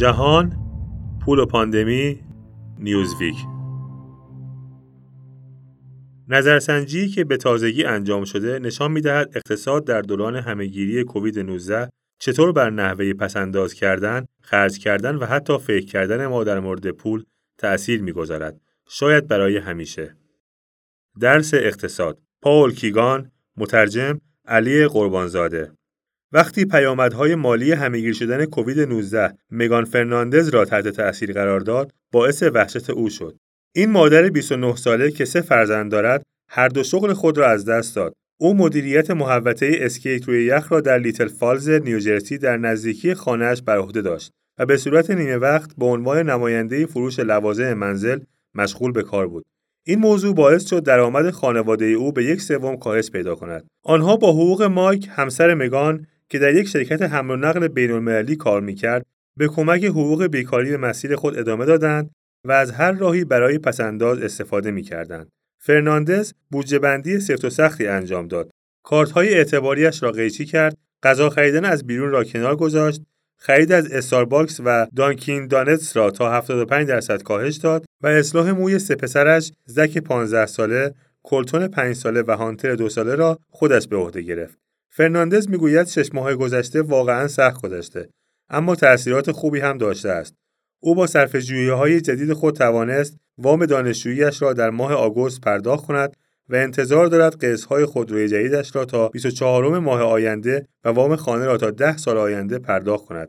جهان، پول و پاندمی، نیوزویک. نظرسنجی که به تازگی انجام شده نشان می‌دهد اقتصاد در دوران همهگیری کووید 19 چطور بر نحوه پسنداز کردن، خرج کردن و حتی فکر کردن ما در مورد پول تأثیر می‌گذارد، شاید برای همیشه. درس اقتصاد، پاول کیگان، مترجم علی قربانزاده. وقتی پیامدهای مالی همهگیر شدن کووید 19 مگان فرناندز را تحت تأثیر قرار داد، باعث وحشت او شد. این مادر 29 ساله که 3 فرزند دارد، هر دو شغل خود را از دست داد. او مدیریت محوطه اسکیت روی یخ را در لیتل فالز نیوجرسی در نزدیکی خانه‌اش بر عهده داشت و به صورت نیمه وقت به عنوان نماینده فروش لوازم منزل مشغول به کار بود. این موضوع باعث شد درآمد خانواده او به 1/3 کاهش پیدا کند. آنها با حقوق مایک، همسر مگان که در یک شرکت حمل و نقل بین‌المللی کار می‌کرد، به کمک حقوق بیکاری به مسیر خود ادامه دادند و از هر راهی برای پس‌انداز استفاده می‌کردند. فرناندز بودجه بندی سفت و سختی انجام داد. کارت‌های اعتباریش را قیچی کرد، غذا خریدن از بیرون را کنار گذاشت، خرید از استارباکس و دانکین دانتس را تا 75% کاهش داد و اصلاح موی 3 پسرش، زک 15 ساله، کولتون 5 ساله و هانتر 2 ساله را خودش به عهده گرفت. فرناندز میگوید 6 ماه گذشته واقعاً سخت گذشته، اما تأثیرات خوبی هم داشته است. او با صرفه‌جویی‌های جدید خود توانست وام دانشجویی‌اش را در ماه آگوست پرداخت کند و انتظار دارد قسط‌های خودروی جدیدش را تا 24 ماه آینده و وام خانه را تا 10 سال آینده پرداخت کند.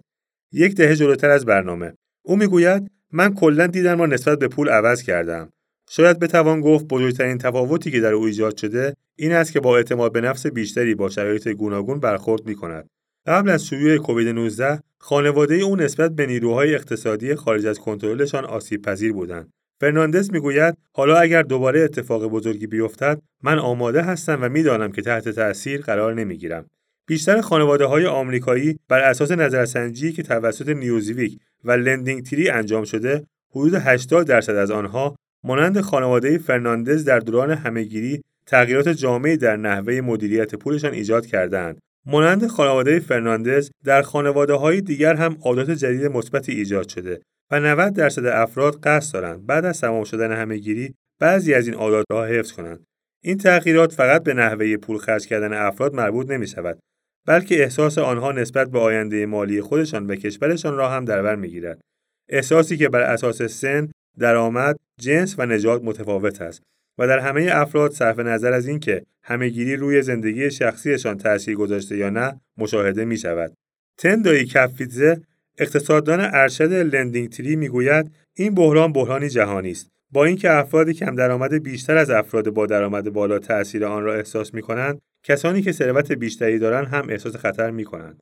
1 دهه جلوتر از برنامه. او میگوید من کلاً دیدن ما نسبت به پول عوض کردم. شاید بتوان گفت بزرگترین تفاوتی که در او ایجاد شده این است که با اعتماد به نفس بیشتری با شرایط گوناگون برخورد می‌کند. قبل از شیوع کووید 19 خانواده او نسبت به نیروهای اقتصادی خارج از کنترلشان آسیب‌پذیر بودند. فرناندز میگوید حالا اگر دوباره اتفاق بزرگی بیفتد من آماده هستم و میدانم که تحت تأثیر قرار نمیگیرم. بیشتر خانواده‌های آمریکایی بر اساس نظرسنجی که توسط نیوزویک و لندینگ تری انجام شده، حدود 80% از آنها مانند خانواده فرناندز در دوران همهگیری تغییرات جامعی در نحوه مدیریت پولشان ایجاد کردند. مانند خانواده فرناندز در خانواده‌های دیگر هم عادات جدید مثبتی ایجاد شده و 90% افراد قصد دارند بعد از تمام شدن همهگیری بعضی از این عادات را حفظ کنند. این تغییرات فقط به نحوه پول خرج کردن افراد مربوط نمی‌شود، بلکه احساس آنها نسبت به آینده مالی خودشان و کشورشان را هم در بر می‌گیرد. احساسی که بر اساس سن، درآمد، جنس و نژاد متفاوت است و در همه افراد صرف نظر از اینکه همهگیری روی زندگی شخصیشان تأثیر گذاشته یا نه مشاهده می شود. تندی کافیتز، اقتصاددان ارشد لندینگ تری، می گوید این بحران بحرانی جهانی است. با اینکه افراد کم درآمد بیشتر از افراد با درآمد بالا تأثیر آن را احساس می کنند، کسانی که ثروت بیشتری دارند هم احساس خطر می کنند.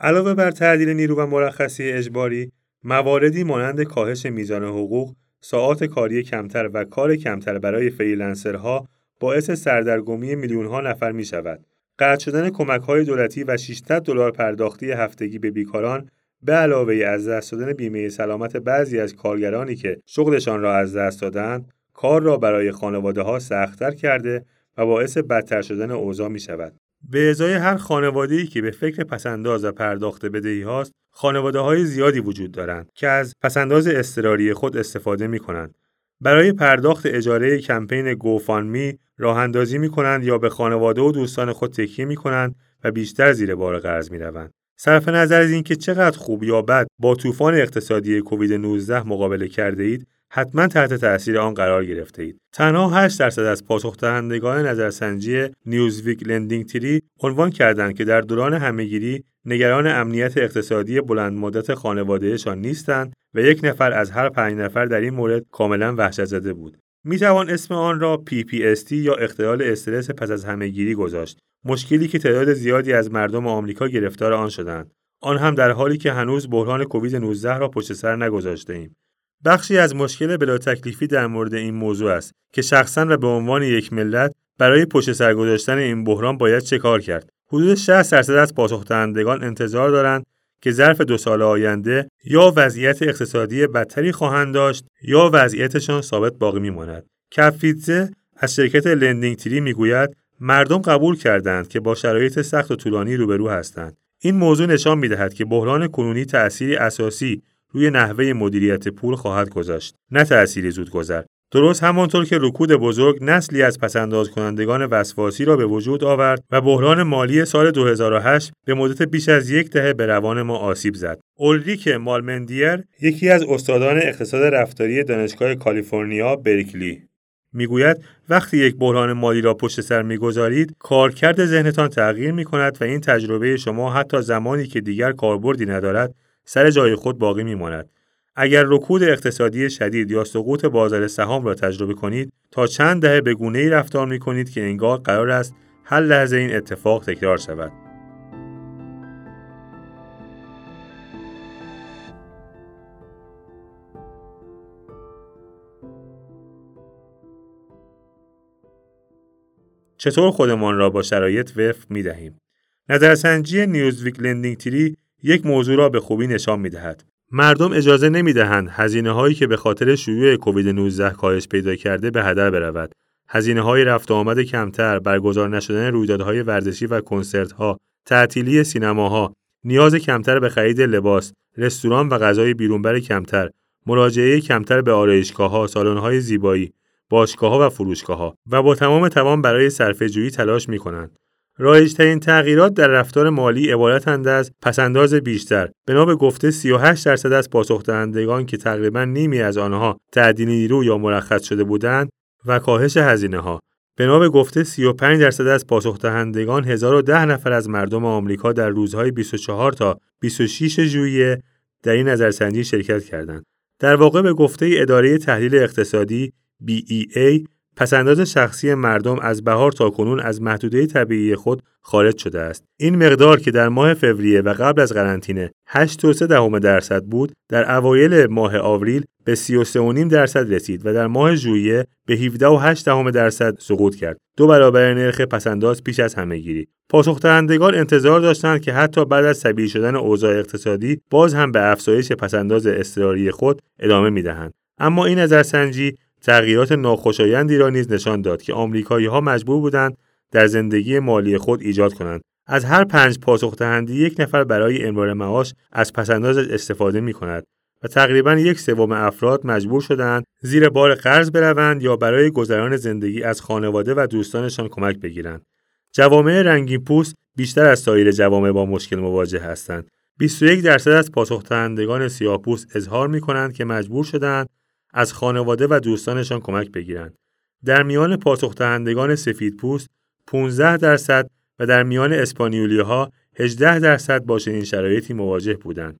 علاوه بر تعدیل نیرو و مرخصی اجباری، مواردی مانند کاهش میزان حقوق، ساعات کاری کمتر و کار کمتر برای فریلنسرها باعث سردرگمی میلیون‌ها نفر می‌شود. قطع شدن کمک‌های دولتی و $600 پرداختی هفتگی به بیکاران به علاوه از دست دادن بیمه سلامت بعضی از کارگرانی که شغلشان را از دست دادند، کار را برای خانواده‌ها سخت‌تر کرده و باعث بدتر شدن اوضاع می‌شود. به ازای هر خانواده‌ای که به فکر پس‌انداز و پرداخت بدهی‌هاست، خانواده‌های زیادی وجود دارند که از پس‌انداز اضطراری خود استفاده می‌کنند. برای پرداخت اجاره کمپین گوفاندمی راه‌اندازی می‌کنند یا به خانواده و دوستان خود تکیه می‌کنند و بیشتر زیر بار قرض می‌روند. صرف نظر از اینکه چقدر خوب یا بد با طوفان اقتصادی کووید 19 مقابله کرده‌اید، حتما تحت تأثیر آن قرار گرفته اید. تنها 8% از پاسخ دهندگان نظرسنجی نیوزویک لندینگ تری عنوان کردند که در دوران همهگیری نگران امنیت اقتصادی بلند مدت خانوادهشان نیستند و 1 نفر از هر 5 نفر در این مورد کاملا وحشت زده بود. می توان اسم آن را PTSD یا اختلال استرس پس از همهگیری گذاشت، مشکلی که تعداد زیادی از مردم آمریکا گرفتار آن شدند، آن هم در حالی که هنوز بحران کووید 19 را پشت سر نگذاشته‌ایم. بخشی از مشکل بلا تکلیفی در مورد این موضوع است که شخصاً و به عنوان یک ملت برای پشت سر گذاشتن این بحران باید چه کار کرد؟ حدود 60% از پاسخ دهندگان انتظار دارند که ظرف 2 سال آینده یا وضعیت اقتصادی بدتری خواهند داشت یا وضعیتشان ثابت باقی میماند. کفیتزه از شرکت لندینگ تری میگوید مردم قبول کردند که با شرایط سخت و طولانی روبرو هستند. این موضوع نشان میدهد که بحران کنونی تأثیری اساسی روی نحوه مدیریت پول خواهد گذاشت، نه تأثیری زودگذر. درست همانطور که رکود بزرگ نسلی از پس‌انداز کنندگان وسواسی را به وجود آورد و بحران مالی سال 2008 به مدت بیش از یک دهه به روان ما آسیب زد. اولریکه مالمندیر، یکی از استادان اقتصاد رفتاری دانشگاه کالیفرنیا برکلی، میگوید وقتی یک بحران مالی را پشت سر میگذارید، کارکرد ذهنتان تغییر میکند و این تجربه شما حتی زمانی که دیگر کاربردی ندارد، سر جای خود باقی میماند. اگر رکود اقتصادی شدید یا سقوط بازار سهام را تجربه کنید، تا چند دهه به گونه‌ای رفتار می‌کنید که انگار قرار است هر لحظه این اتفاق تکرار شود. چطور خودمان را با شرایط وفق می‌دهیم؟ نظرسنجی نیوزویک لندینگ تری یک موضوع را به خوبی نشان می‌دهد. مردم اجازه نمیدهند هزینه هایی که به خاطر شیوع کووید 19 کاهش پیدا کرده به هدر برود. هزینه های رفت و آمد کمتر، برگزار نشدن رویدادهای ورزشی و کنسرت ها، تعطیلی سینماها، نیاز کمتر به خرید لباس، رستوران و غذای بیرونبر کمتر، مراجعه کمتر به آرایشگاه ها، سالن های زیبایی، باشگاه ها و فروشگاه ها و با تمام توان برای صرفه جویی تلاش می کنند. رایج‌ترین تغییرات در رفتار مالی عبارتند از پس‌انداز بیشتر. بنا به گفته 38% از پاسخ‌دهندگان که تقریباً نیمی از آنها تعدیل نیرو یا مرخص شده بودند و کاهش هزینه‌ها. بنا به گفته 35% از پاسخ‌دهندگان 1010 نفر از مردم آمریکا در روزهای 24 تا 26 ژوئیه در این نظرسنجی شرکت کردند. در واقع به گفته اداره تحلیل اقتصادی BEA پس‌انداز شخصی مردم از بهار تا کنون از محدوده طبیعی خود خارج شده است. این مقدار که در ماه فوریه و قبل از قرنطینه 8.3% بود، در اوایل ماه آوریل به 33.5% رسید و در ماه ژوئیه به 17.8% سقوط کرد. 2 برابر نرخ پس‌انداز پیش از همه‌گیری. پاسخ‌دهندگان انتظار داشتند که حتی بعد از سبیل شدن اوضاع اقتصادی باز هم به افزایش پس‌انداز اضطراری خود ادامه می‌دهند. اما این نظرسنجی تغییرات ناخوشایندی را نیز نشان داد که آمریکایی‌ها مجبور بودند در زندگی مالی خود ایجاد کنند. از هر 5 پاسخ‌دهنده یک نفر برای امرار معاش از پس‌انداز استفاده می‌کند و تقریباً 1/3 افراد مجبور شدند زیر بار قرض بروند یا برای گذران زندگی از خانواده و دوستانشان کمک بگیرند. جوامع رنگین پوست بیشتر از سایر جوامع با مشکل مواجه هستند. 21% از پاسخ‌دهندگان سیاه‌پوست اظهار می‌کنند که مجبور شدند از خانواده و دوستانشان کمک بگیرند. در میان پاسخ‌دهندگان سفیدپوست 15% و در میان اسپانیولی‌ها 18% با چنین شرایطی مواجه بودند.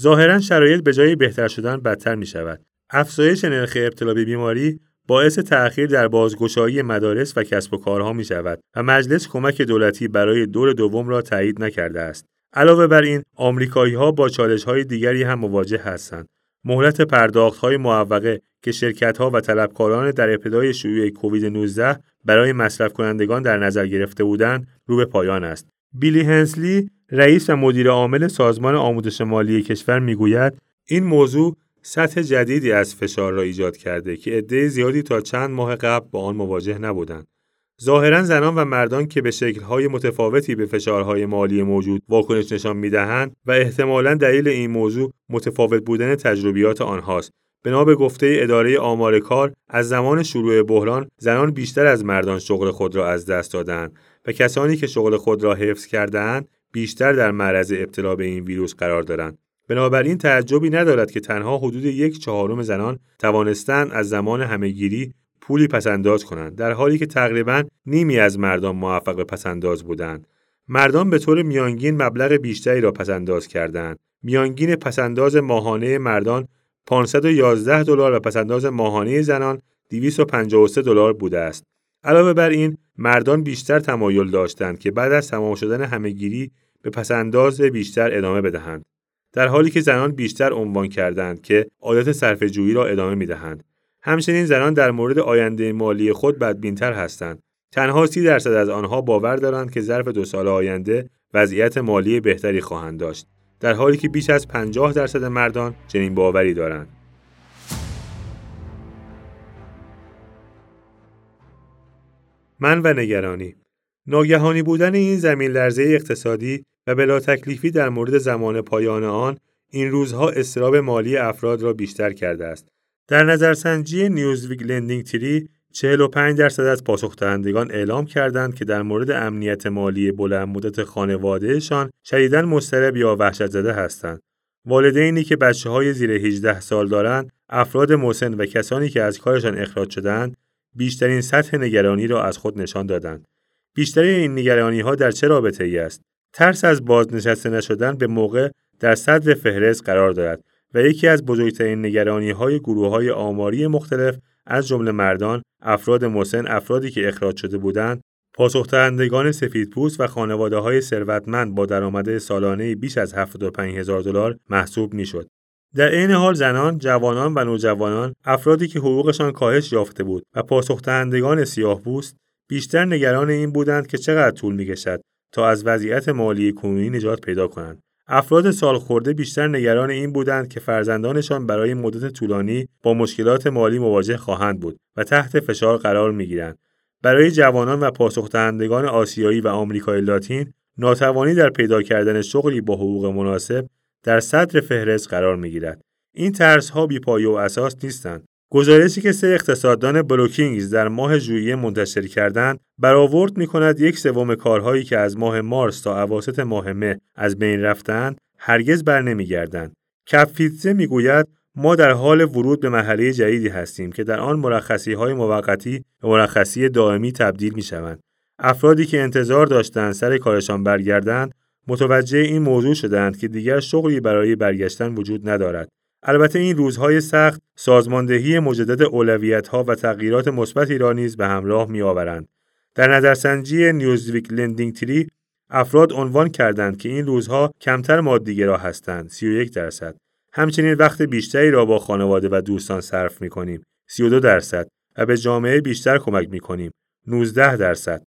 ظاهراً شرایط به جای بهتر شدن بدتر می‌شود. افزایش نرخ ابتلا به بیماری باعث تأخیر در بازگشایی مدارس و کسب و کارها می‌شود و مجلس کمک دولتی برای دور دوم را تایید نکرده است. علاوه بر این، آمریکایی‌ها با چالش‌های دیگری هم مواجه هستند. مهلت پرداخت‌های معوقه که شرکت‌ها و طلبکاران در ابتدای شیوع کووید 19 برای مصرف کنندگان در نظر گرفته بودند، رو به پایان است. بیلی هنسلی، رئیس و مدیر عامل سازمان آموزش مالی کشور می‌گوید این موضوع سطح جدیدی از فشار را ایجاد کرده که عده زیادی تا چند ماه قبل با آن مواجه نبودند. ظاهراً زنان و مردان که به شکل‌های متفاوتی به فشارهای مالی موجود واکنش نشان می‌دهند و احتمالاً دلیل این موضوع متفاوت بودن تجربیات آنهاست. بنا به گفته اداره آمار کار، از زمان شروع بحران زنان بیشتر از مردان شغل خود را از دست دادند و کسانی که شغل خود را حفظ کرده‌اند بیشتر در معرض ابتلا به این ویروس قرار دارند. بنابراین تعجبی ندارد که تنها حدود 1/4 زنان توانستند از زمان همه‌گیری پولی پس‌انداز کنند، در حالی که تقریباً نیمی از مردان موفق به پس‌انداز بودند. مردان به طور میانگین مبلغ بیشتری را پس‌انداز کردند. میانگین پس‌انداز ماهانه مردان $511 و پس‌انداز ماهانه زنان $253 بوده است. علاوه بر این، مردان بیشتر تمایل داشتند که بعد از تمام شدن همه‌گیری به پس‌انداز بیشتر ادامه بدهند، در حالی که زنان بیشتر عنوان کردند که عادت صرفه‌جویی را ادامه می‌دهند. همچنین زنان در مورد آینده مالی خود بدبین‌تر هستند. تنها 30% از آنها باور دارند که ظرف 2 سال آینده وضعیت مالی بهتری خواهند داشت، در حالی که بیش از 50% مردان چنین باوری دارند. من و نگرانی. ناگهانی بودن این زمین لرزه اقتصادی و بلاتکلیفی در مورد زمان پایان آن این روزها اضطراب مالی افراد را بیشتر کرده است. در نظرسنجی نیوزویک لندینگ تری 45% از پاسخ دهندگان اعلام کردند که در مورد امنیت مالی بلند مدت خانوادهشان شدیداً مضطرب یا وحشت زده هستند. والدینی که بچه‌های زیر 18 سال دارند، افراد مسن و کسانی که از کارشان اخراج شدند، بیشترین سطح نگرانی را از خود نشان دادند. بیشترین این نگرانی‌ها در چه رابطه‌ای است؟ ترس از بازنشسته نشدن به موقع در صدر فهرست قرار دارد و یکی از بزرگترین نگرانی‌های گروه‌های آماری مختلف از جمله مردان، افراد مسن، افرادی که اخراج شده بودند، پاسخ‌دهندگان سفیدپوست و خانواده‌های ثروتمند با درآمد سالانه بیش از $75,000 محسوب می‌شد. در عین حال زنان، جوانان و نوجوانان، افرادی که حقوقشان کاهش یافته بود و پاسخ‌دهندگان سیاه‌پوست بیشتر نگران این بودند که چقدر طول می‌کشد تا از وضعیت مالی کنونی نجات پیدا کنند. افراد سالخورده بیشتر نگران این بودند که فرزندانشان برای مدت طولانی با مشکلات مالی مواجه خواهند بود و تحت فشار قرار می‌گیرند. برای جوانان و پاسخ‌دهندگان آسیایی و آمریکای لاتین، ناتوانی در پیدا کردن شغلی با حقوق مناسب در صدر فهرست قرار می‌گیرد. این ترس‌ها بی‌پایه و اساس نیستند. گزارشی که 3 اقتصاددان بلوکینگز در ماه ژوئیه منتشر کردند، برآورد می‌کند 1/3 کارهایی که از ماه مارس تا اواسط ماه مه از بین رفتند، هرگز برنمی‌گردند. کفیتزه می‌گوید ما در حال ورود به مرحله جدیدی هستیم که در آن مرخصی‌های موقتی به مرخصی دائمی تبدیل می‌شوند. افرادی که انتظار داشتند سر کارشان برگردند، متوجه این موضوع شدند که دیگر شغلی برای برگشتن وجود ندارد. البته این روزهای سخت سازماندهی مجدد اولویت‌ها و تغییرات مثبتی را نیز به همراه می‌آورند. در نظرسنجی نیوزویک لندینگ تری افراد عنوان کردند که این روزها کمتر مادی‌گرا هستند، 31%. همچنین وقت بیشتری را با خانواده و دوستان صرف می‌کنیم، 32%، و به جامعه بیشتر کمک می‌کنیم، 19%.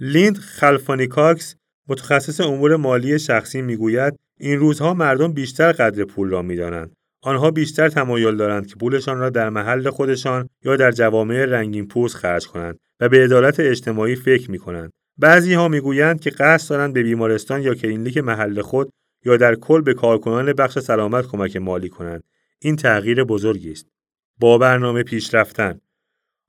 لیند خلفانی‌کاکس، متخصص امور مالی شخصی، می‌گوید این روزها مردم بیشتر قدر پول را می‌دانند. آنها بیشتر تمایل دارند که پولشان را در محل خودشان یا در جوامع رنگین پوست خرج کنند و به عدالت اجتماعی فکر می‌کنند. بعضی‌ها می‌گویند که قصد دارند به بیمارستان یا کلینیک محل خود یا در کل به کارکنان بخش سلامت کمک مالی کنند. این تغییر بزرگی است. با برنامه پیش رفتن.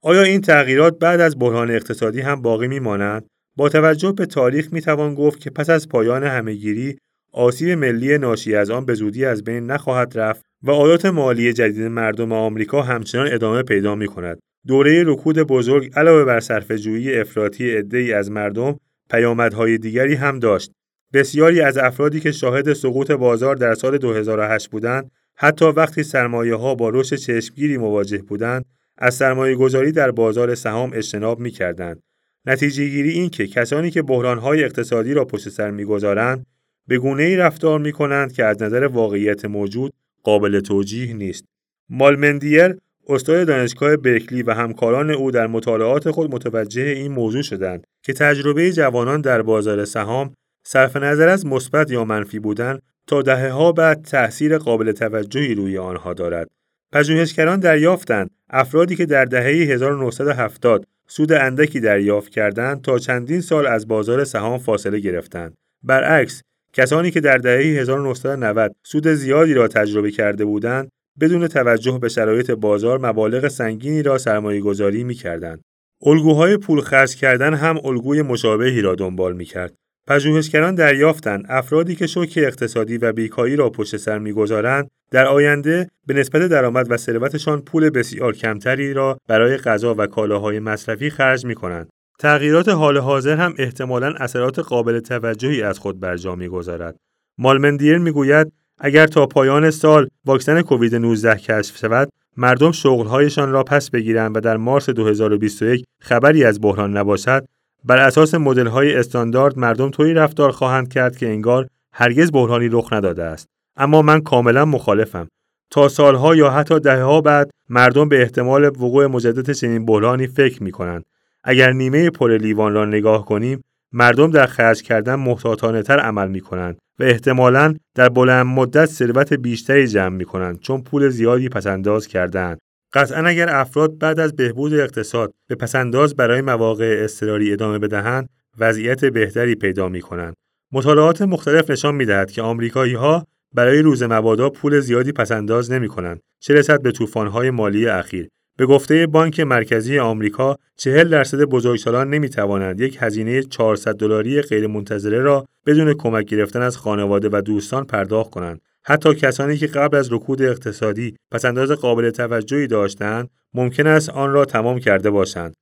آیا این تغییرات بعد از بحران اقتصادی هم باقی می‌مانند؟ با توجه به تاریخ می‌توان گفت که پس از پایان همه‌گیری، آسیب ملی ناشی از آن به زودی از بین نخواهد رفت و عادات مالی جدید مردم آمریکا همچنان ادامه پیدا می‌کند. دوره رکود بزرگ علاوه بر صرفه‌جویی افراطی عده‌ای از مردم، پیامدهای دیگری هم داشت. بسیاری از افرادی که شاهد سقوط بازار در سال 2008 بودند، حتی وقتی سرمایه‌ها با رشد چشمگیری مواجه بودند، از سرمایه‌گذاری در بازار سهام اجتناب می‌کردند. نتیجه‌گیری این که کسانی که بحران‌های اقتصادی را پشت سر می‌گذارند، به گونه‌ای رفتار می‌کنند که از نظر واقعیت موجود قابل توجیه نیست. مالمندیر، استاد دانشگاه برکلی و همکاران او در مطالعات خود متوجه این موضوع شدند که تجربه جوانان در بازار سهام صرف نظر از مثبت یا منفی بودن تا دهه‌ها بعد تأثیر قابل توجهی روی آنها دارد. پژوهشگران دریافتند افرادی که در دهه 1970 سود اندکی دریافت کردند تا چندین سال از بازار سهام فاصله گرفتند. برعکس، کسانی که در دهه 1990 سود زیادی را تجربه کرده بودند، بدون توجه به شرایط بازار مبالغ سنگینی را سرمایه‌گذاری می‌کردند. الگوهای پول خرج کردن هم الگوی مشابهی را دنبال می‌کرد. پژوهشگران دریافتند افرادی که شوک اقتصادی و بیکاری را پشت سر می‌گذارند، در آینده به نسبت درآمد و ثروتشان پول بسیار کمتری را برای غذا و کالاهای مصرفی خرج می‌کنند. تغییرات حال حاضر هم احتمالاً اثرات قابل توجهی از خود بر جا می‌گذارد. مالمندیر می‌گوید اگر تا پایان سال واکسن کووید 19 کشف شود، مردم شغل‌هایشان را پس بگیرند و در مارس 2021 خبری از بحران نباشد، بر اساس مدل‌های استاندارد مردم طوری رفتار خواهند کرد که انگار هرگز بحرانی رخ نداده است. اما من کاملاً مخالفم. تا سال‌ها یا حتی دهه‌ها بعد مردم به احتمال وقوع مجدد چنین بحرانی فکر می‌کنند. اگر نیمه پر لیوان را نگاه کنیم، مردم در خرج کردن محتاطانه‌تر عمل می‌کنند و احتمالاً در بلند مدت ثروت بیشتری جمع می‌کنند چون پول زیادی پس‌انداز کردند. قطعاً اگر افراد بعد از بهبود اقتصاد به پس‌انداز برای مواقع اضطراری ادامه بدهند، وضعیت بهتری پیدا می‌کنند. مطالعات مختلف نشان می‌دهد که آمریکایی‌ها برای روز مبادا پول زیادی پس‌انداز نمی‌کنند، چه رسد به طوفان‌های مالی اخیر. به گفته بانک مرکزی آمریکا 40% بزرگسالان نمی‌توانند یک هزینه $400 غیرمنتظره را بدون کمک گرفتن از خانواده و دوستان پرداخت کنند. حتی کسانی که قبل از رکود اقتصادی پس‌انداز قابل توجهی داشتند، ممکن است آن را تمام کرده باشند.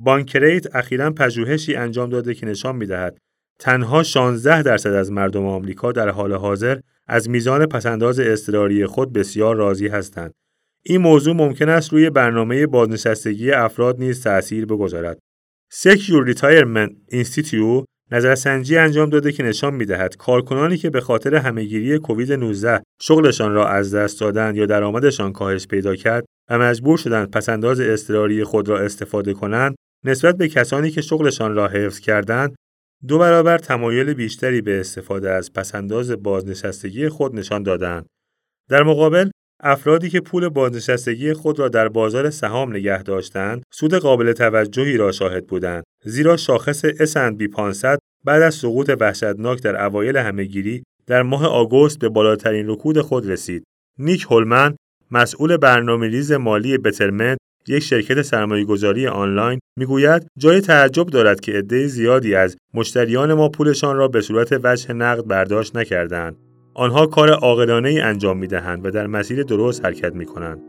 بانک کریت اخیراً پژوهشی انجام داده که نشان می‌دهد تنها 16% از مردم آمریکا در حال حاضر از میزان پس‌انداز اضطراری خود بسیار راضی هستند. این موضوع ممکن است روی برنامه بازنشستگی افراد نیز تأثیر بگذارد. Secure Retirement Institute نظرسنجی انجام داده که نشان می‌دهد کارکنانی که به خاطر همه‌گیری کووید 19 شغلشان را از دست دادند یا درآمدشان کاهش پیدا کرد و مجبور شدند پس‌انداز اضطراری خود را استفاده کنند، نسبت به کسانی که شغلشان را حفظ کردند 2 برابر تمایل بیشتری به استفاده از پس‌انداز بازنشستگی خود نشان دادند. در مقابل، افرادی که پول بازنشستگی خود را در بازار سهام نگه داشتند، سود قابل توجهی را شاهد بودند. زیرا شاخص S&P 500 بعد از سقوط وحشتناک در اوایل همه‌گیری در ماه آگوست به بالاترین رکود خود رسید. نیک هولمن، مسئول برنامه‌ریزی مالی بترمنت، یک شرکت سرمایه‌گذاری آنلاین، میگوید جای تعجب دارد که عده زیادی از مشتریان ما پولشان را به صورت وجه نقد برداشت نکردند. آنها کار عاقلانه‌ای انجام می‌دهند و در مسیر درست حرکت می‌کنند.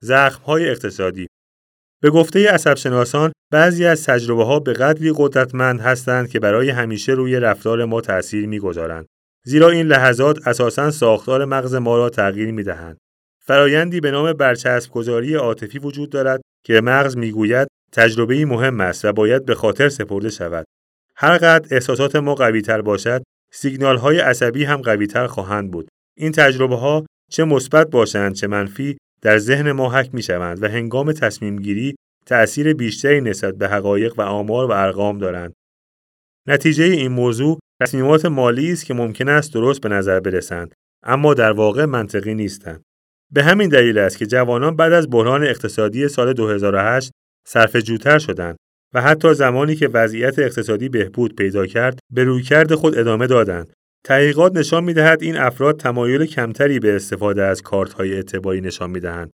زخم‌های اقتصادی. به گفته عصب‌شناسان، بعضی از تجربه‌ها به قدری قدرتمند هستند که برای همیشه روی رفتار ما تأثیر می‌گذارند، زیرا این لحظات اساساً ساختار مغز ما را تغییر می‌دهند. فرایندی به نام برچسب‌گذاری عاطفی وجود دارد که مغز می‌گوید تجربه‌ای مهم است و باید به خاطر سپرده شود. هرقدر احساسات ما قوی‌تر باشد، سیگنال‌های عصبی هم قوی‌تر خواهند بود. این تجربه‌ها چه مثبت باشند چه منفی در ذهن ما حک می‌شوند و هنگام تصمیم‌گیری تأثیر بیشتری نسبت به حقایق و آمار و ارقام دارند. نتیجه این موضوع تصمیمات مالی است که ممکن است درست به نظر برسند، اما در واقع منطقی نیستند. به همین دلیل است که جوانان بعد از بحران اقتصادی سال 2008 صرفه‌جوتر شدند و حتی زمانی که وضعیت اقتصادی بهبود پیدا کرد، به رویکرد خود ادامه دادند. تحقیقات نشان می‌دهد این افراد تمایل کمتری به استفاده از کارت‌های اعتباری نشان می‌دهند.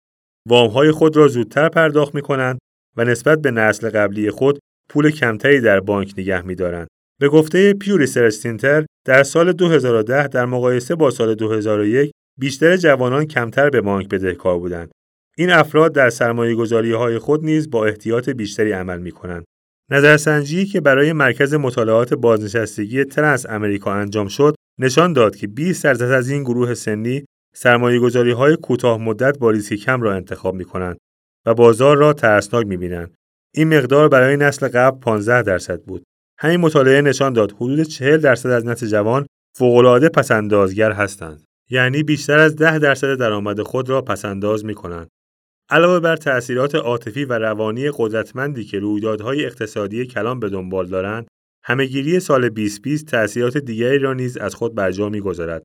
وام‌های خود را زودتر پرداخت می‌کنند و نسبت به نسل قبلی خود پول کمتری در بانک نگه می‌دارند. به گفته پیو ریسرچ سنتر، در سال 2010 در مقایسه با سال 2001 بیشتر جوانان کمتر به بانک بدهکار بودند. این افراد در سرمایه‌گذاری‌های خود نیز با احتیاط بیشتری عمل می‌کنند. نظرسنجی که برای مرکز مطالعات بازنشستگی ترنس امریکا انجام شد، نشان داد که 20% از این گروه سنی سرمایه‌گذاری‌های کوتاه‌مدت با ریسک کم را انتخاب می‌کنند و بازار را ترسناک می‌بینند. این مقدار برای نسل قبل 15% بود. همین مطالعه نشان داد حدود 40% از نسل جوان فوق‌العاده پس‌اندازگر هستند. یعنی بیشتر از 10% درآمد خود را پس‌انداز می‌کنند. علاوه بر تأثیرات عاطفی و روانی قدرتمندی که رویدادهای اقتصادی کلان به دنبال دارند، همه‌گیری سال 2020 تأثیرات دیگری را نیز از خود بر جا می‌گذارد.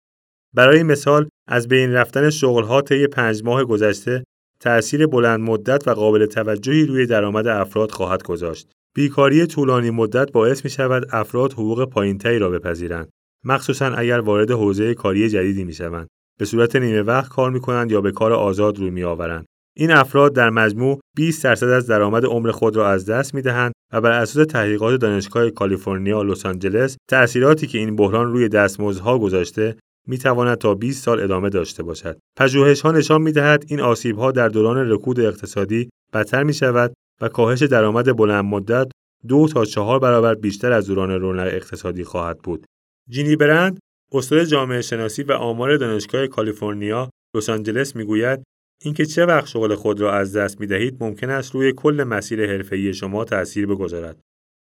برای مثال، از بین رفتن شغل‌ها طی 5 ماه گذشته تأثیر بلندمدت و قابل توجهی روی درآمد افراد خواهد گذاشت. بیکاری طولانی مدت باعث می‌شود افراد حقوق پایین‌تری را بپذیرند، مخصوصاً اگر وارد حوزه کاری جدیدی می‌شوند، به صورت نیمه وقت کار می‌کنند یا به کار آزاد روی می‌آورند. این افراد در مجموع 20% از درآمد عمر خود را از دست می‌دهند و بر اساس تحقیقات دانشگاه کالیفرنیا لس آنجلس، تأثیراتی که این بحران روی دستمزدها گذاشته می‌تواند تا 20 سال ادامه داشته باشد. پژوهش‌ها نشان می‌دهد این آسیب‌ها در دوران رکود اقتصادی بدتر می‌شود و کاهش درآمد بلندمدت 2 تا 4 برابر بیشتر از دوران رونق اقتصادی خواهد بود. جینی برند، استاد جامعه شناسی و آمار دانشگاه کالیفرنیا لس آنجلس، میگوید اینکه چه وقت شغل خود را از دست می‌دهید ممکن است روی کل مسیر حرفه‌ای شما تأثیر بگذارد.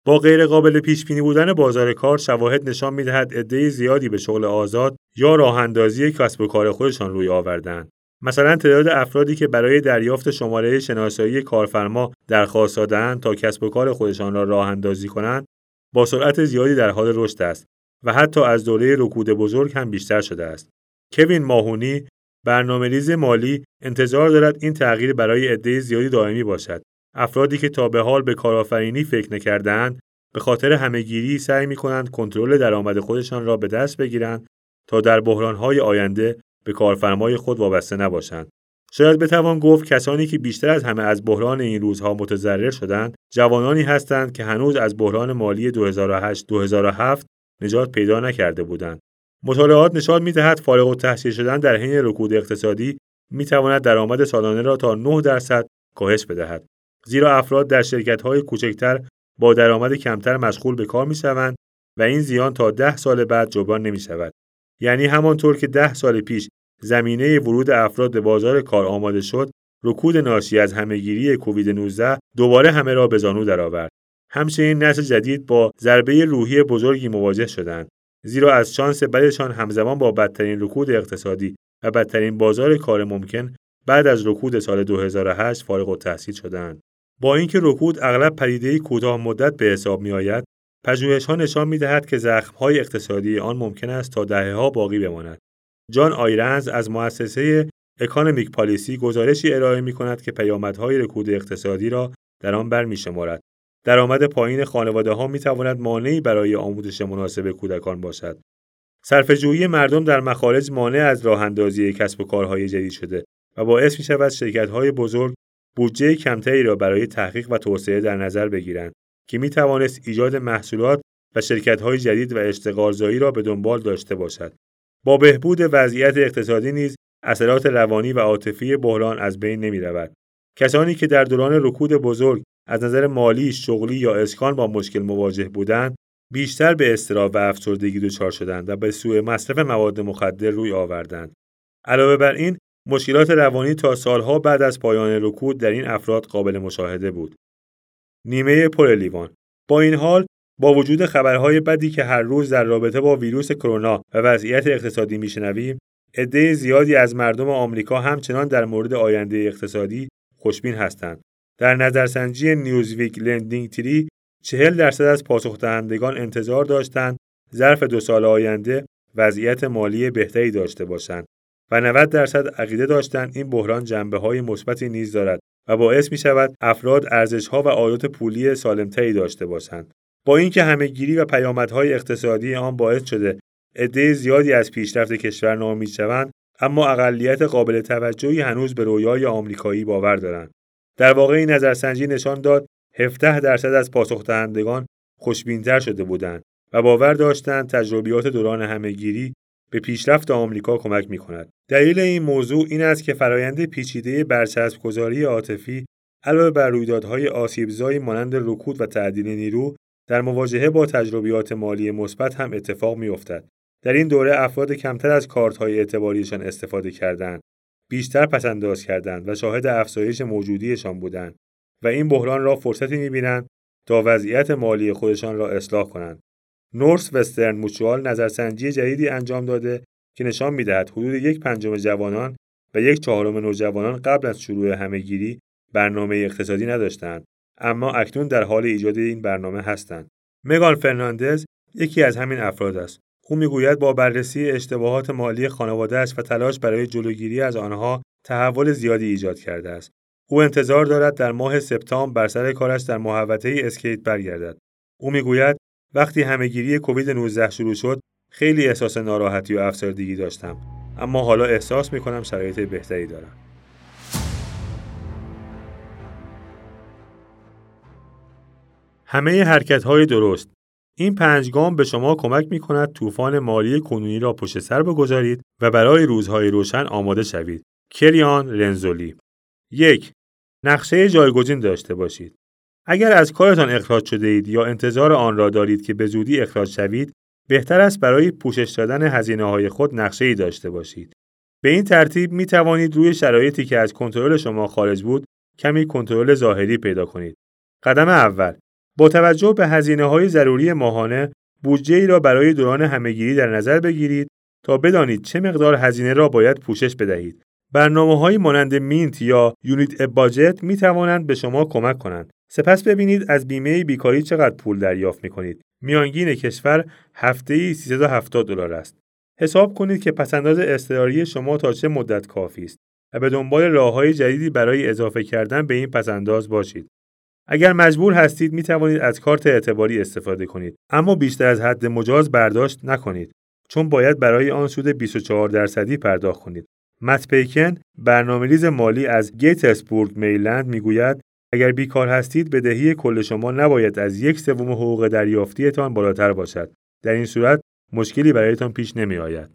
با غیرقابل پیش‌بینی بودن بازار کار، شواهد نشان می‌دهد عده زیادی به شغل آزاد یا راه‌اندازی کسب و کار خودشان روی آوردند. مثلا تعداد افرادی که برای دریافت شماره شناسایی کارفرما درخواست دادند تا کسب و کار خودشان را راه‌اندازی کنند، با سرعت زیادی در حال رشد است و حتی از دوره رکود بزرگ هم بیشتر شده است. کوین ماهونی، برنامه‌ریز مالی انتظار دارد این تغییر برای عده زیادی دائمی باشد. افرادی که تا به حال به کارآفرینی فکر نکردند، به خاطر همه‌گیری سعی می‌کنند کنترل درآمد خودشان را به دست بگیرند تا در بحران‌های آینده به کارفرمای خود وابسته نباشند. شاید بتوان گفت کسانی که بیشتر از همه از بحران این روزها متضرر شدند، جوانانی هستند که هنوز از بحران مالی 2008-2007 نجات پیدا نکرده بودند. مطالعات نشان می‌دهد فارغ‌التحصیل شدن در حین رکود اقتصادی می‌تواند درآمد سالانه را تا 9% کاهش بدهد. زیرا افراد در شرکت‌های کوچکتر با درآمد کمتر مشغول به کار می‌شوند و این زیان تا 10 سال بعد جبران نمی‌شود. یعنی همانطور که 10 سال پیش زمینه ورود افراد به بازار کار آماده شد، رکود ناشی از همه‌گیری کووید 19 دوباره همه را به زانو درآورد. همچنین نسل جدید با ضربه روحی بزرگی مواجه شدند، زیرا از شانس بدشان همزمان با بدترین رکود اقتصادی و بدترین بازار کار ممکن بعد از رکود سال 2008 فارغ‌التحصیل شدند. با اینکه رکود اغلب پدیده‌ای کوتاه مدت به حساب می‌آید، پژوهش‌ها نشان می‌دهد که زخم‌های اقتصادی آن ممکن است تا دهه‌ها باقی بماند. جان آیرنز از مؤسسه اکانومیک پالیسی گزارشی ارائه می‌کند که پیامدهای رکود اقتصادی را در آن برمی‌شمارد. درآمد پایین خانواده‌ها می‌تواند مانعی برای آموزش مناسب کودکان باشد. صرفه‌جویی مردم در مخارج مانع از راه‌اندازی کسب و کارهای جدید شده و باعث می‌شود شرکت‌های بزرگ بودجه کمتری را برای تحقیق و توسعه در نظر بگیرند که می‌توانست ایجاد محصولات و شرکت‌های جدید و اشتغالزایی را به دنبال داشته باشد. با بهبود وضعیت اقتصادی نیز اثرات روانی و عاطفی بحران از بین نمی‌رود. کسانی که در دوران رکود بزرگ از نظر مالی، شغلی یا اسکان با مشکل مواجه بودند، بیشتر به اضطراب و افسردگی دچار شدند و به سوء مصرف مواد مخدر روی آوردند. علاوه بر این، مشکلات روانی تا سالها بعد از پایان رکود در این افراد قابل مشاهده بود. نیمه پر لیوان. با این حال، با وجود خبرهای بدی که هر روز در رابطه با ویروس کرونا و وضعیت اقتصادی میشنویم، عده زیادی از مردم آمریکا همچنان در مورد آینده اقتصادی خوشبین هستند. در نظرسنجی نیوزویک لندینگ‌تری 40% از پاسخ دهندگان انتظار داشتند ظرف 2 سال آینده وضعیت مالی بهتری داشته باشند و 90% عقیده داشتند این بحران جنبه‌های مثبتی نیز دارد و باعث می‌شود افراد ارزش‌ها و عادات پولی سالم‌تری داشته باشند. با اینکه همه‌گیری و پیامدهای اقتصادی آن باعث شده عده زیادی از پیشرفت کشور ناامید شوند، اما اقلیت قابل توجهی هنوز به رویای آمریکایی باور دارند. در واقع این نظرسنجی نشان داد 17% از پاسخ دهندگان خوشبین‌تر شده بودند و باور داشتند تجربیات دوران همه‌گیری به پیشرفت آمریکا کمک می‌کند. دلیل این موضوع این است که فرایند پیچیده برچسب‌گذاری عاطفی علاوه بر رویدادهای آسیب‌زایی مانند رکود و تعدیل نیرو، در مواجهه با تجربیات مالی مثبت هم اتفاق می‌افتد. در این دوره افراد کمتر از کارت‌های اعتباریشان استفاده کردند، بیشتر پس‌انداز کردند و شاهد افزایش موجودیشان بودند و این بحران را فرصتی می‌بینند تا وضعیت مالی خودشان را اصلاح کنند. نورثوسترن موچوال نظرسنجی جدیدی انجام داده که نشان می‌دهد حدود 1/5 جوانان و 1/4 نوجوانان قبل از شروع همه‌گیری برنامه اقتصادی نداشتند، اما اکنون در حال ایجاد این برنامه هستند. مگان فرناندز یکی از همین افراد است. او میگوید با بررسی اشتباهات مالی خانواده‌اش و تلاش برای جلوگیری از آنها تحول زیادی ایجاد کرده است. او انتظار دارد در ماه سپتامبر بر سر کارش در محوطه اسکیت برگردد. او میگوید وقتی همه‌گیری کووید 19 شروع شد خیلی احساس ناراحتی و افسردگی داشتم، اما حالا احساس می‌کنم شرایط بهتری دارم. همه حرکت‌های درست. این 5 گام به شما کمک می‌کند طوفان مالی کنونی را پشت سر بگذارید و برای روزهای روشن آماده شوید. کلیان لنزولی. 1. نقشه جایگزین داشته باشید. اگر از کارتان اخراج شده اید یا انتظار آن را دارید که به زودی اخراج شوید، بهتر است برای پوشش دادن هزینه‌های خود نقشه‌ای داشته باشید. به این ترتیب می‌توانید روی شرایطی که از کنترل شما خارج بود، کمی کنترل ظاهری پیدا کنید. قدم اول: با توجه به هزینه‌های ضروری ماهانه، بودجه‌ای را برای دوران همه‌گیری در نظر بگیرید تا بدانید چه مقدار هزینه را باید پوشش بدهید. برنامه‌هایی مانند مینت یا یونیت ا باجت می‌توانند به شما کمک کنند. سپس ببینید از بیمه بیکاری چقدر پول دریافت می‌کنید. میانگین کشور هفته‌ای $370 است. حساب کنید که پسنداز استقراری شما تا چه مدت کافی است و به دنبال راه‌های جدیدی برای اضافه کردن به این پسنداز باشید. اگر مجبور هستید می توانید از کارت اعتباری استفاده کنید، اما بیشتر از حد مجاز برداشت نکنید، چون باید برای آن سود 24% پرداخت کنید. مت بیکن، برنامه‌ریز مالی از گیتسبورگ میلند، میگوید اگر بیکار هستید بدهی کل شما نباید از 1/3 حقوق دریافتیتان بالاتر باشد. در این صورت مشکلی برایتان پیش نمی آید.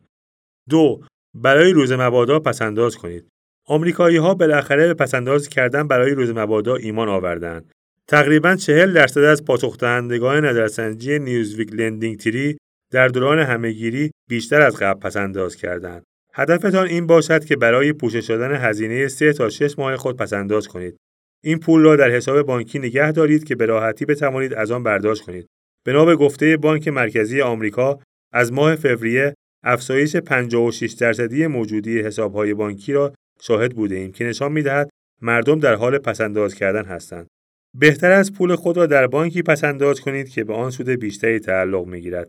2. برای روز مبادا پسنداز کنید. آمریکایی‌ها بالاخره به پسنداز کردن برای روز مبادا ایمان آوردند. تقریباً 40% از پاسخ‌دهندگان نظرسنجی نیوزویک لندینگ تری در دوران همهگیری بیشتر از قبل پسنداز کردند. هدفتان این باشد که برای پوشش دادن هزینه 3 تا 6 ماه خود پسنداز کنید. این پول را در حساب بانکی نگه دارید که به راحتی بتوانید از آن برداشت کنید. بنا به گفته بانک مرکزی آمریکا، از ماه فوریه افزایش 56% موجودی حساب‌های بانکی را شاهد بودیم که نشان می‌دهد مردم در حال پسنداز کردن هستند. بهتر از پول خود را در بانکی پسنداز کنید که به آن سود بیشتری تعلق می‌گیرد.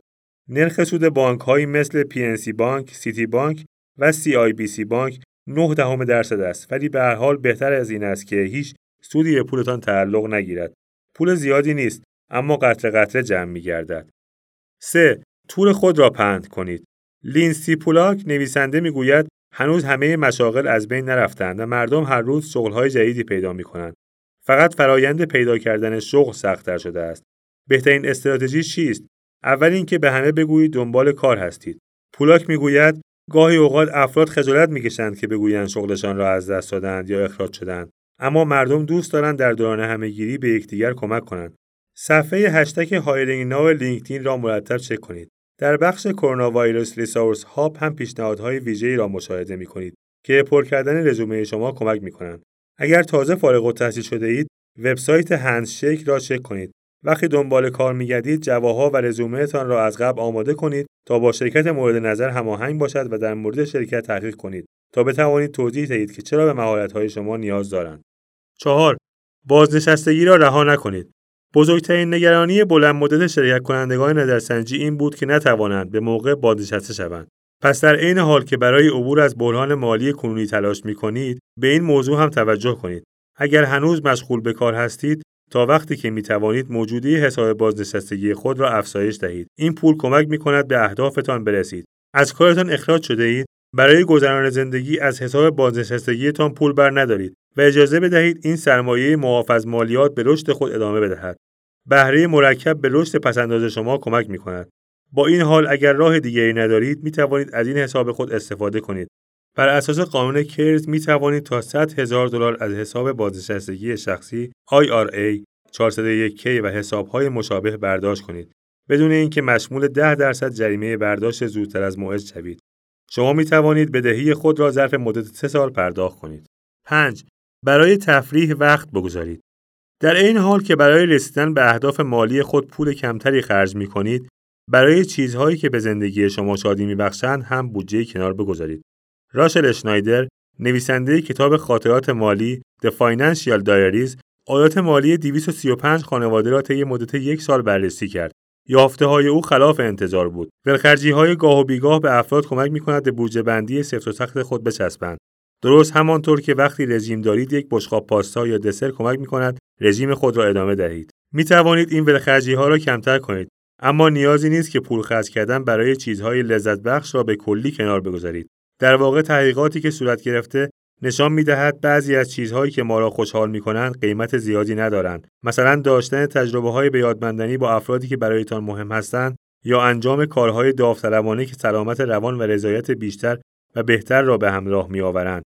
نرخ سود بانک‌هایی مثل PNC بانک، سیتی بانک و CIBC بانک 0.9% است، ولی به هر حال بهتر از این است که هیچ سودی به پولتان تعلق نگیرد. پول زیادی نیست، اما قطره قطره جمع می‌گردد. 3. تور خود را پهن کنید. لینسی پولاک نویسنده میگوید هنوز همه مشاغل از بین نرفتند و مردم هر روز شغل‌های جدیدی پیدا می‌کنند. فقط فرایند پیدا کردن شغل سخت‌تر شده است. بهترین استراتژی چیست؟ اول اینکه به همه بگویید دنبال کار هستید. پولاک میگوید گاهی اوقات افراد خجالت می‌کشند که بگویند شغلشان را از دست دادند یا اخراج شدند، اما مردم دوست دارند در دوران همه‌گیری به یکدیگر کمک کنند. صفحه هشتگ هایرینگ ناو لینکدین را مرتب چک کنید. در بخش کرونا ویروس ریسورس هاب هم پیشنهادهای ویژه‌ای را مشاهده می‌کنید که پر کردن رزومه شما کمک می‌کنند. اگر تازه فارغ التحصیل شده اید، وبسایت هندشیک را چک کنید. وقتی دنبال کار می‌گردید، جواها و رزومه‌تان را از قبل آماده کنید تا با شرکت مورد نظر هماهنگ باشد و در مورد شرکت تحقیق کنید تا بتوانید توضیح دهید که چرا به مهارت‌های شما نیاز دارند. 4. بازنشستگی را رها نکنید. بزرگترین نگرانی بلند مدت شرکت کنندگان نظرسنجی این بود که نتوانند به موقع بازنشسته شوند. پس در عین حال که برای عبور از بحران مالی کنونی تلاش می‌کنید، به این موضوع هم توجه کنید. اگر هنوز مشغول به کار هستید، تا وقتی که می‌توانید موجودی حساب بازنشستگی خود را افزایش دهید. این پول کمک می‌کند به اهدافتان برسید. از کارتان اخراج شده اید، برای گذران زندگی از حساب بازنشستگیتان پول برندارید و اجازه بدهید این سرمایه محافظ مالیات به رشد خود ادامه بدهد. بهره مرکب به رشد پسنداز شما کمک می‌کند. با این حال اگر راه دیگری ندارید می‌توانید از این حساب خود استفاده کنید. بر اساس قانون کرز می‌توانید تا $100,000 از حساب بازنشستگی شخصی IRA 401k و حساب‌های مشابه برداشت کنید بدون اینکه مشمول 10% جریمه برداشت زودتر از موعد شوید. شما می‌توانید بدهی خود را ظرف مدت 3 سال پرداخت کنید. 5. برای تفریح وقت بگذارید. در این حال که برای رسیدن به اهداف مالی خود پول کمتری خرج می‌کنید، برای چیزهایی که به زندگی شما شادی می‌بخشند هم بودجه کنار بگذارید. راشل اشنایدر، نویسنده کتاب خاطرات مالی The Financial Diaries، آیات مالی 235 خانواده را طی مدت 1 سال بررسی کرد. یافته‌های او خلاف انتظار بود. ولخرجی‌های گاه و بیگاه به افراد کمک می‌کند بودجه بندی سفت و سخت خود بچسبند. درست همانطور که وقتی رژیم دارید یک بشقاب پاستا یا دسر کمک می‌کند رژیم خود را ادامه دهید. می‌توانید این ولخرجی‌ها را کمتر کنید، اما نیازی نیست که پول خرج کردن برای چیزهای لذت بخش را به کلی کنار بگذارید. در واقع تحقیقاتی که صورت گرفته نشان می‌دهد بعضی از چیزهایی که ما را خوشحال می‌کنند قیمت زیادی ندارند. مثلا داشتن تجربه‌های بیادماندنی با افرادی که برایتان مهم هستند یا انجام کارهای داوطلبانه که سلامت روان و رضایت بیشتر و بهتر را به همراه می‌آورند.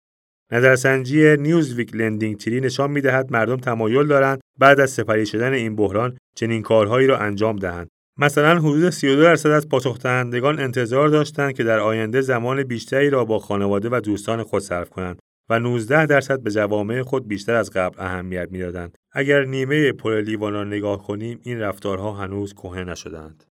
نظرسنجی نیوزویک لندینگ تری نشان می‌دهد مردم تمایل دارند بعد از سپری شدن این بحران چنین کارهایی را انجام دهند. مثلا حدود 32% از پاسخ‌دهندگان انتظار داشتند که در آینده زمان بیشتری را با خانواده و دوستان خود صرف کنند و 19% به جوامع خود بیشتر از قبل اهمیت می‌دادند. اگر نیمه پر لیوان را نگاه کنیم این رفتارها هنوز کهنه نشدند.